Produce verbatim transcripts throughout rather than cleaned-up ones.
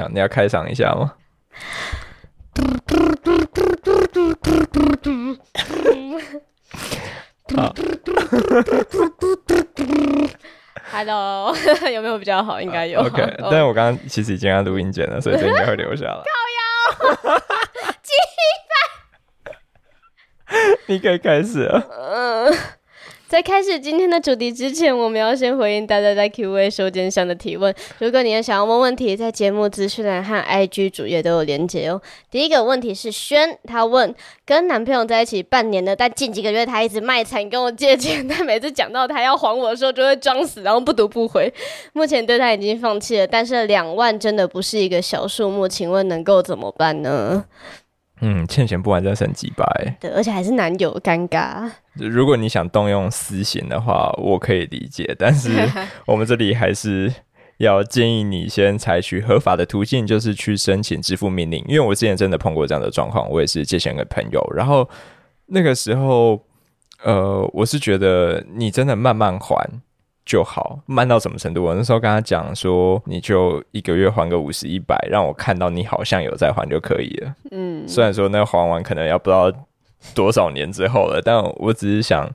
那你要开场一下吗？好Hello， 有没有比较好？应该有。OK， 但是我刚刚其实已经要录音剪了，所以这应该会留下来。靠腰，鸡掰！你可以开始了。嗯，在开始今天的主题之前，我们要先回应大家在 Q A 收件箱的提问。如果你也想要问问题，在节目资讯栏和 I G 主页都有连结哦。第一个问题是轩，他问：跟男朋友在一起半年了，但近几个月他一直卖惨跟我借钱，但每次讲到他要还我的时候就会装死，然后不读不回。目前对他已经放弃了，但是两万真的不是一个小数目，请问能够怎么办呢？嗯，欠钱不还真的是很鸡掰。对，而且还是男友，尴尬。如果你想动用私刑的话，我可以理解，但是我们这里还是要建议你先采取合法的途径，就是去申请支付命令。因为我之前真的碰过这样的状况，我也是借钱给朋友，然后那个时候，呃，我是觉得你真的慢慢还就好，慢到什么程度？我那时候跟他讲说，你就一个月还个五十一百，让我看到你好像有在还就可以了。嗯，虽然说那还完可能要不知道多少年之后了，但我只是想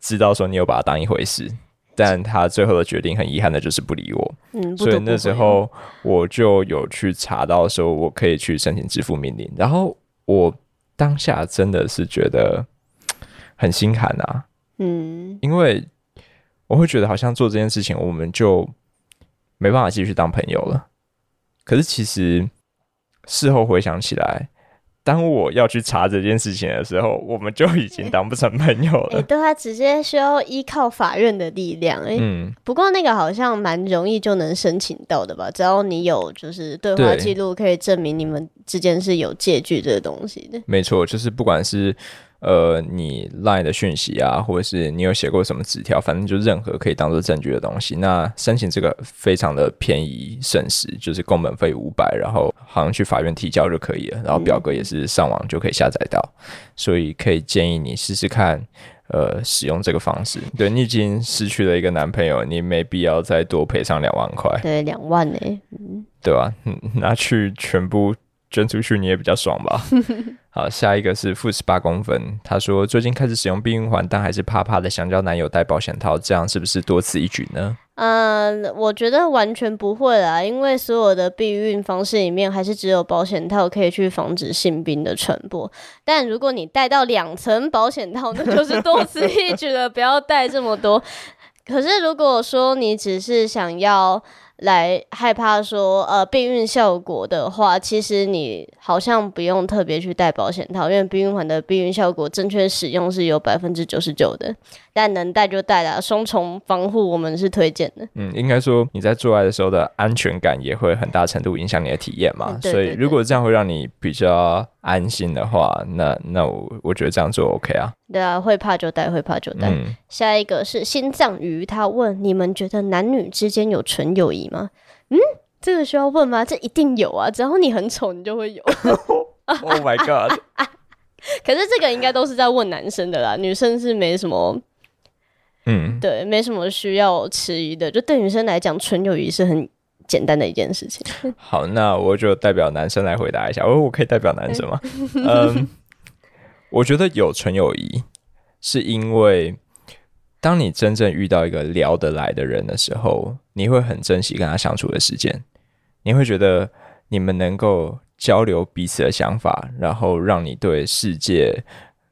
知道说你有把它当一回事。但他最后的决定很遗憾的就是不理我。嗯，所以那时候我就有去查到说我可以去申请支付命令，然后我当下真的是觉得很心寒啊。嗯，因为我会觉得好像做这件事情我们就没办法继续当朋友了。可是其实事后回想起来，当我要去查这件事情的时候，我们就已经当不成朋友了、欸欸、对，他直接需要依靠法院的力量、欸嗯、不过那个好像蛮容易就能申请到的吧，只要你有就是对话记录可以证明你们之间是有借据这个东西的。没错，就是不管是呃，你 LINE 的讯息啊，或者是你有写过什么纸条，反正就任何可以当作证据的东西。那申请这个非常的便宜省时，就是工本费五百，然后好像去法院提交就可以了，然后表格也是上网就可以下载到、嗯、所以可以建议你试试看呃，使用这个方式。对，你已经失去了一个男朋友，你没必要再多赔上两万块。对，两万耶、欸嗯、对吧、啊、拿去全部捐出去你也比较爽吧。好，下一个是负十八公分，他说最近开始使用避孕环，但还是怕怕的，想叫男友戴保险套，这样是不是多此一举呢？嗯，我觉得完全不会啦，因为所有的避孕方式里面还是只有保险套可以去防止性病的传播，但如果你戴到两层保险套那就是多此一举了。不要戴这么多。可是如果说你只是想要来害怕说呃避孕效果的话，其实你好像不用特别去戴保险套，因为避孕环的避孕效果正确使用是有 百分之九十九 的，但能戴就戴啦，双重防护我们是推荐的。嗯，应该说你在做爱的时候的安全感也会很大程度影响你的体验嘛、嗯、对对对对，所以如果这样会让你比较安心的话，那那 我, 我觉得这样做 OK 啊。对啊，会怕就戴，会怕就戴、嗯、下一个是心脏鱼，他问你们觉得男女之间有纯友谊吗？嗯，这个需要问吗？这一定有啊，只要你很丑你就会有。Oh my god。 可是这个应该都是在问男生的啦，女生是没什么嗯，对，没什么需要迟疑的，就对女生来讲纯友谊是很简单的一件事情。好，那我就代表男生来回答一下。 我, 我可以代表男生吗？嗯，我觉得有纯友谊是因为当你真正遇到一个聊得来的人的时候，你会很珍惜跟他相处的时间，你会觉得你们能够交流彼此的想法，然后让你对世界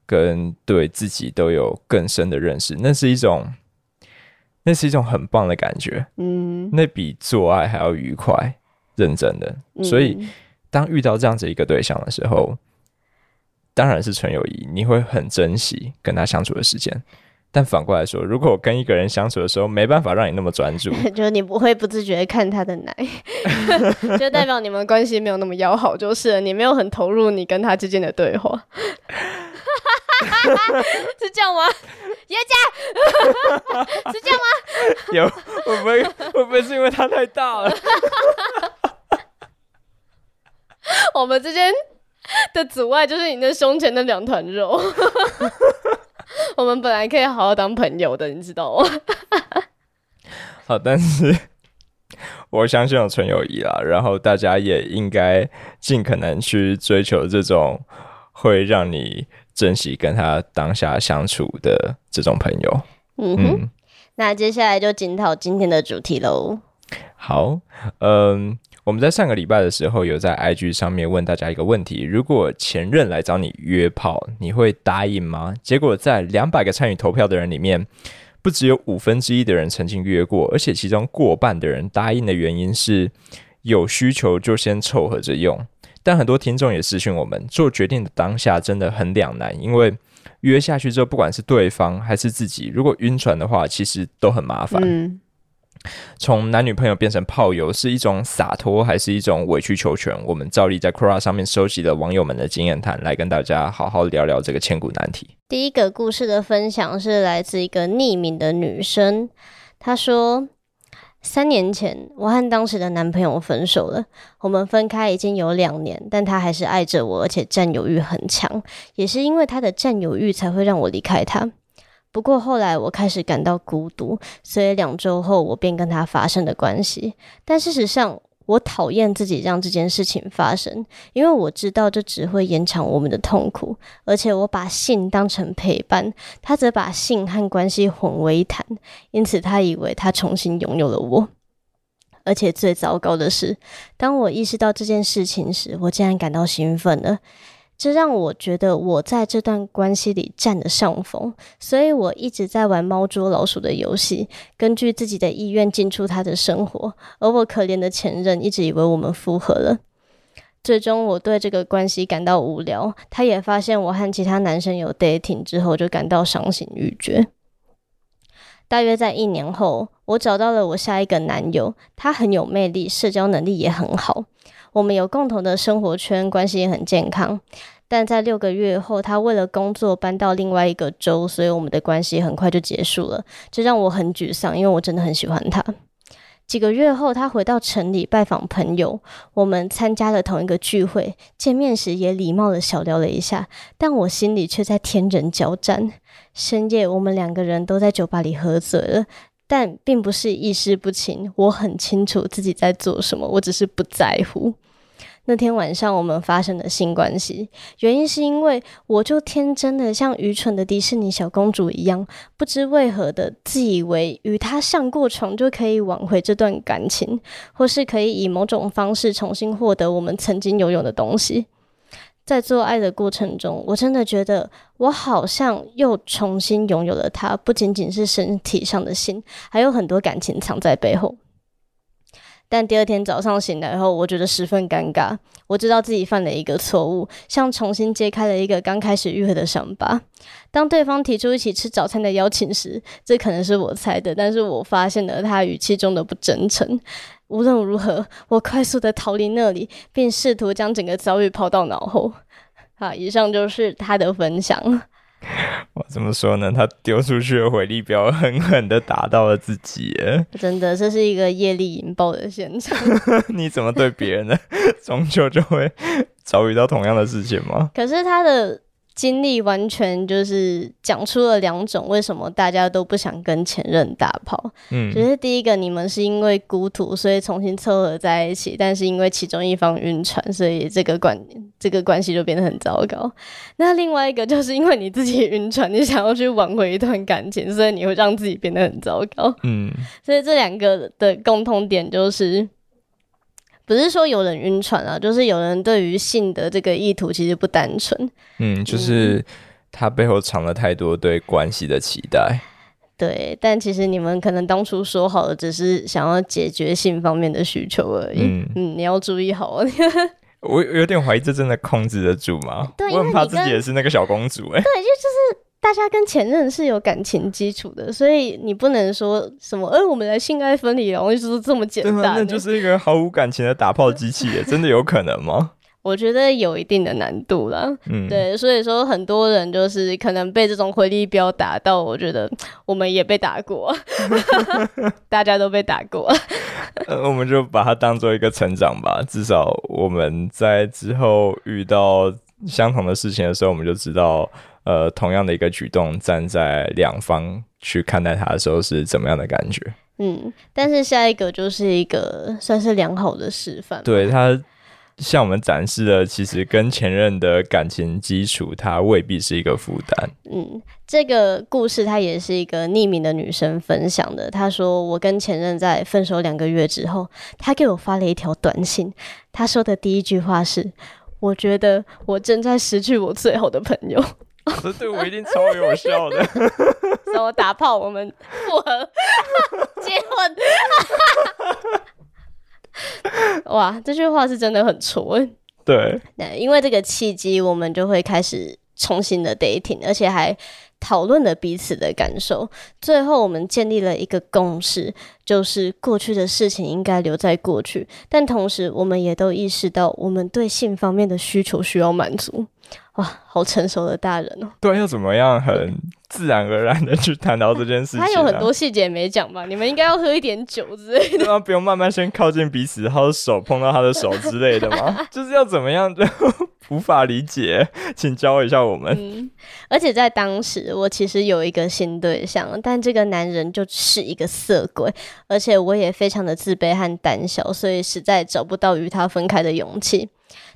跟对自己都有更深的认识，那是一种那是一种很棒的感觉。嗯，那比做爱还要愉快，认真的、嗯、所以当遇到这样子一个对象的时候，当然是纯友谊，你会很珍惜跟他相处的时间。但反过来说，如果我跟一个人相处的时候没办法让你那么专注，就是你不会不自觉看他的奶，就代表你们关系没有那么要好，就是了，你没有很投入你跟他之间的对话。是这样吗？爷家是这样吗？有，会不会会不会是因为他太大了？我们之间的阻碍就是你的胸前的两团肉。我们本来可以好好当朋友的，你知道吗？好，但是我相信有纯友谊啦，然后大家也应该尽可能去追求这种会让你珍惜跟他当下相处的这种朋友。 嗯, 嗯那接下来就检讨今天的主题咯。好，嗯，我们在上个礼拜的时候有在 I G 上面问大家一个问题，如果前任来找你约炮，你会答应吗？结果在两百个参与投票的人里面，不只有五分之一的人曾经约过，而且其中过半的人答应的原因是有需求就先凑合着用。但很多听众也私讯我们，做决定的当下真的很两难，因为约下去之后，不管是对方还是自己，如果晕船的话，其实都很麻烦。嗯，从男女朋友变成炮友，是一种洒脱还是一种委曲求全？我们照例在 Quora 上面收集了网友们的经验谈，来跟大家好好聊聊这个千古难题。第一个故事的分享是来自一个匿名的女生，她说三年前我和当时的男朋友分手了，我们分开已经有两年，但他还是爱着我，而且占有欲很强，也是因为他的占有欲才会让我离开他。不过后来我开始感到孤独，所以两周后我便跟他发生了关系。但事实上，我讨厌自己让这件事情发生，因为我知道这只会延长我们的痛苦，而且我把性当成陪伴，他则把性和关系混为一谈，因此他以为他重新拥有了我。而且最糟糕的是，当我意识到这件事情时，我竟然感到兴奋了。这让我觉得我在这段关系里占了上风，所以我一直在玩猫捉老鼠的游戏，根据自己的意愿进出他的生活，而我可怜的前任一直以为我们复合了。最终我对这个关系感到无聊，他也发现我和其他男生有 dating 之后，就感到伤心欲绝。大约在一年后，我找到了我下一个男友，他很有魅力，社交能力也很好，我们有共同的生活圈，关系也很健康。但在六个月后，他为了工作搬到另外一个州，所以我们的关系很快就结束了，这让我很沮丧，因为我真的很喜欢他。几个月后，他回到城里拜访朋友，我们参加了同一个聚会，见面时也礼貌的小聊了一下，但我心里却在天人交战。深夜，我们两个人都在酒吧里喝醉了，但并不是意识不清，我很清楚自己在做什么，我只是不在乎。那天晚上我们发生了性关系，原因是因为我就天真的像愚蠢的迪士尼小公主一样，不知为何的自以为与他上过床就可以挽回这段感情，或是可以以某种方式重新获得我们曾经拥有的东西。在做爱的过程中，我真的觉得我好像又重新拥有了他，不仅仅是身体上的性，还有很多感情藏在背后。但第二天早上醒来后，我觉得十分尴尬，我知道自己犯了一个错误，像重新揭开了一个刚开始愈合的伤疤。当对方提出一起吃早餐的邀请时，这可能是我猜的，但是我发现了他语气中的不真诚。无论如何，我快速的逃离那里，并试图将整个遭遇抛到脑后。好，以上就是他的分享。我怎么说呢，他丢出去的回力镖狠狠的打到了自己耶，真的，这是一个业力引爆的现场。你怎么对别人呢？终究就会遭遇到同样的事情吗？可是他的经历完全就是讲出了两种为什么大家都不想跟前任打炮。嗯，就是第一个，你们是因为孤独所以重新凑合在一起，但是因为其中一方晕船，所以这个关这个关系就变得很糟糕。那另外一个就是因为你自己晕船，你想要去挽回一段感情，所以你会让自己变得很糟糕。嗯，所以这两个的共同点就是不是说有人晕船啊，就是有人对于性的这个意图其实不单纯。嗯，就是他背后藏了太多对关系的期待。嗯，对，但其实你们可能当初说好的只是想要解决性方面的需求而已。嗯, 嗯你要注意好。我有点怀疑这真的控制得住吗？对，我很怕自己也是那个小公主。欸，对，就是大家跟前任是有感情基础的，所以你不能说什么，欸，我们来性爱分离，然后就是这么简单。对啊，那就是一个毫无感情的打炮机器耶。真的有可能吗？我觉得有一定的难度啦。嗯，对，所以说很多人就是可能被这种回力镖打到，我觉得我们也被打过。大家都被打过。呃、我们就把它当做一个成长吧，至少我们在之后遇到相同的事情的时候，我们就知道呃，同样的一个举动，站在两方去看待它的时候是怎么样的感觉。嗯，但是下一个就是一个算是良好的示范，对，他向我们展示了其实跟前任的感情基础它未必是一个负担。嗯，这个故事它也是一个匿名的女生分享的，她说我跟前任在分手两个月之后，她给我发了一条短信，她说的第一句话是我觉得我正在失去我最好的朋友。这对我一定超有效的。所以我打炮，我们复合结婚。哇，这句话是真的很戳。对，因为这个契机我们就会开始重新的 dating， 而且还讨论了彼此的感受，最后我们建立了一个共识，就是过去的事情应该留在过去，但同时我们也都意识到我们对性方面的需求需要满足。哇，好成熟的大人哦。对，要怎么样很自然而然的去谈到这件事情、啊、他有很多细节没讲吧，你们应该要喝一点酒之类的，不用慢慢先靠近彼此，他的手碰到他的手之类的吗？就是要怎么样无法理解，请教一下我们、嗯、而且在当时我其实有一个新对象，但这个男人就是一个色鬼，而且我也非常的自卑和胆小，所以实在找不到与他分开的勇气。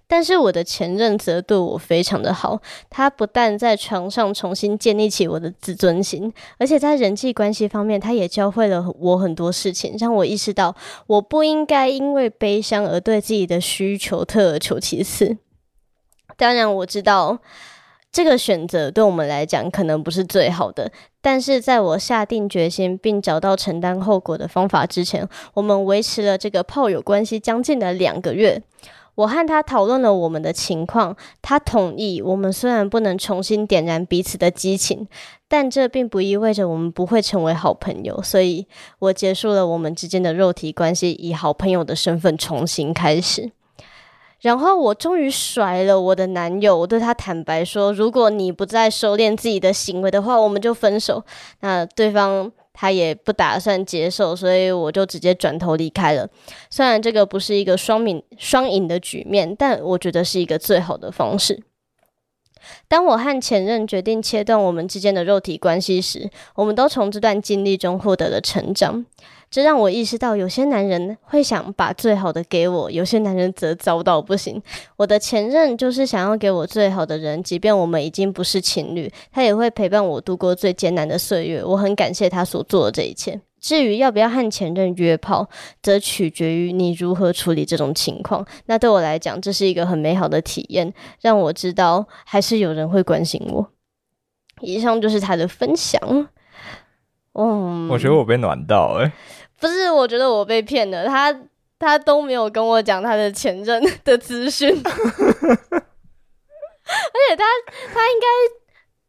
但是我的前任则对我非常的好，他不但在床上重新建立起我的自尊心，而且在人际关系方面他也教会了我很多事情，让我意识到我不应该因为悲伤而对自己的需求退而求其次。当然我知道这个选择对我们来讲可能不是最好的，但是在我下定决心并找到承担后果的方法之前，我们维持了这个炮友关系将近了两个月。我和他讨论了我们的情况，他同意我们虽然不能重新点燃彼此的激情，但这并不意味着我们不会成为好朋友，所以我结束了我们之间的肉体关系，以好朋友的身份重新开始。然后我终于甩了我的男友，我对他坦白说，如果你不再收敛自己的行为的话，我们就分手。那对方他也不打算接受，所以我就直接转头离开了。虽然这个不是一个双赢双赢的局面，但我觉得是一个最好的方式。当我和前任决定切断我们之间的肉体关系时，我们都从这段经历中获得了成长。这让我意识到，有些男人会想把最好的给我，有些男人则糟到不行。我的前任就是想要给我最好的人，即便我们已经不是情侣，他也会陪伴我度过最艰难的岁月。我很感谢他所做的这一切。至于要不要和前任约炮，则取决于你如何处理这种情况。那对我来讲，这是一个很美好的体验，让我知道还是有人会关心我。以上就是他的分享。嗯，我觉得我被暖到欸。不是，我觉得我被骗了，他他都没有跟我讲他的前任的资讯，而且他他应该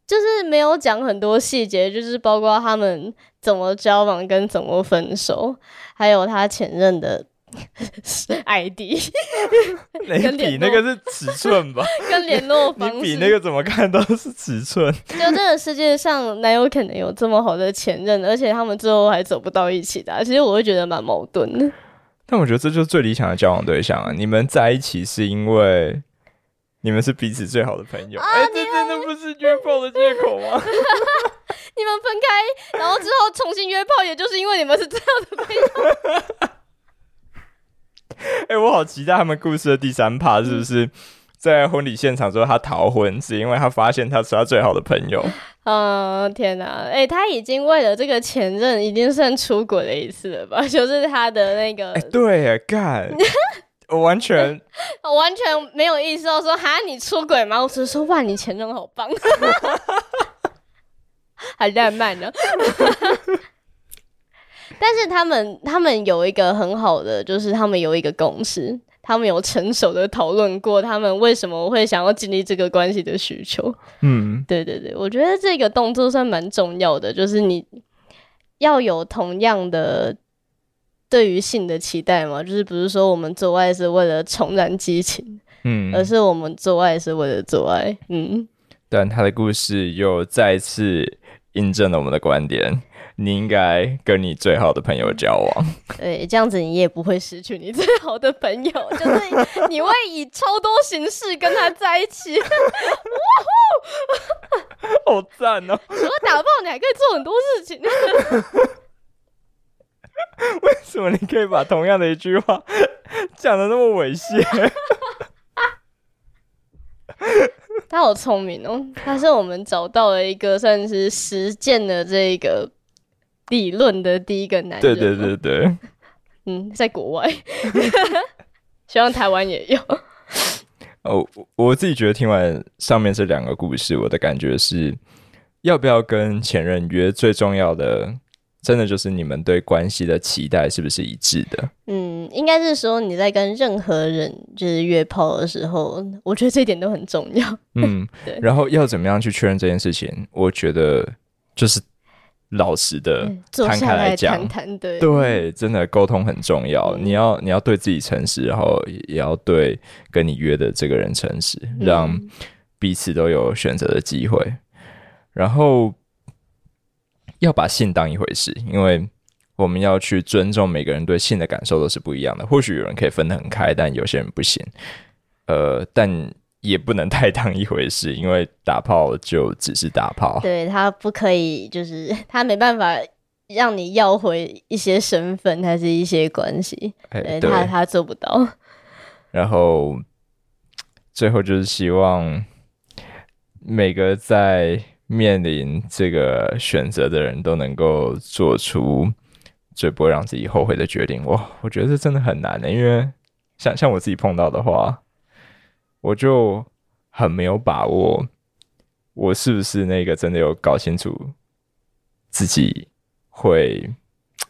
就是没有讲很多细节，就是包括他们怎么交往跟怎么分手，还有他前任的I D 你比那个是尺寸吧跟联络方式，你比那个怎么看都是尺寸。就这个世界上哪有可能有这么好的前任，而且他们最后还走不到一起的、啊、其实我会觉得蛮矛盾的。但我觉得这就是最理想的交往对象啊！你们在一起是因为你们是彼此最好的朋友，哎、啊欸，这真的不是约炮的借口吗？你们分开然后之后重新约炮，也就是因为你们是最好的朋友。哎、欸，我好期待他们故事的第三 part， 是不是在婚礼现场之后他逃婚是因为他发现他是他最好的朋友？嗯，天哪、啊！哎、欸，他已经为了这个前任已经算出轨了一次了吧？就是他的那个，哎、欸，对，干，我完全，我完全没有意识到说哈你出轨吗？我只是说哇你前任好棒，好浪漫呢。但是他们他们有一个很好的，就是他们有一个共识，他们有成熟的讨论过他们为什么会想要建立这个关系的需求。嗯，对对对，我觉得这个动作算蛮重要的，就是你要有同样的对于性的期待嘛，就是不是说我们做爱是为了重燃激情，嗯，而是我们做爱是为了做爱。嗯，但他的故事又再次印证了我们的观点，你应该跟你最好的朋友交往。对，这样子你也不会失去你最好的朋友，就是你会以超多形式跟他在一起。哇，好赞哦！除了打炮，你还可以做很多事情。为什么你可以把同样的一句话讲得那么猥亵？他好聪明哦，他是我们找到了一个算是实践的这个理论的第一个男人。对对对对，嗯，在国外，希望台湾也有。哦，我自己觉得听完上面这两个故事，我的感觉是，要不要跟前任约，最重要的。真的就是你们对关系的期待是不是一致的？嗯，应该是说你在跟任何人就是约炮的时候，我觉得这一点都很重要。嗯，对。然后要怎么样去确认这件事情？我觉得就是老实的摊开来讲，嗯，坐下来谈谈，对对，真的沟通很重要。嗯，你要你要对自己诚实，然后也要对跟你约的这个人诚实，让彼此都有选择的机会。然后。要把性当一回事，因为我们要去尊重每个人对性的感受都是不一样的，或许有人可以分得很开，但有些人不行，呃，但也不能太当一回事，因为打炮就只是打炮，对，他不可以，就是他没办法让你要回一些身份还是一些关系，欸，对，他他做不到。然后最后就是希望每个在面临这个选择的人都能够做出最不会让自己后悔的决定。哇，我觉得这真的很难的，因为 像, 像我自己碰到的话，我就很没有把握我是不是那个真的有搞清楚自己会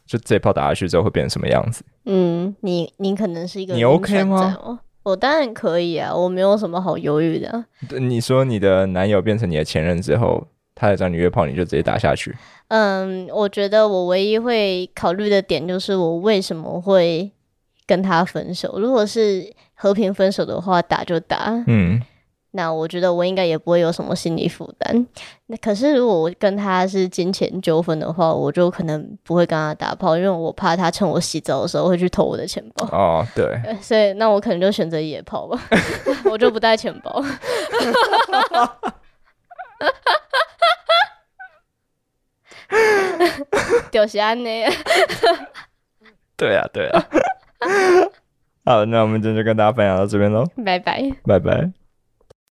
就这炮打下去之后会变成什么样子。嗯，你你可能是一个，你 OK 吗？我当然可以啊，我没有什么好犹豫的啊。你说你的男友变成你的前任之后，他来找你约炮，你就直接打下去？嗯，我觉得我唯一会考虑的点就是我为什么会跟他分手。如果是和平分手的话，打就打。嗯，那我觉得我应该也不会有什么心理负担。那可是如果我跟他是金钱纠纷的话，我就可能不会跟他打炮，因为我怕他趁我洗澡的时候会去偷我的钱包。哦，对，呃、所以那我可能就选择野炮吧，我就不带钱包。就是安呢。对啊，对啊。好，那我们今天就跟大家分享到这边喽。拜拜，拜拜。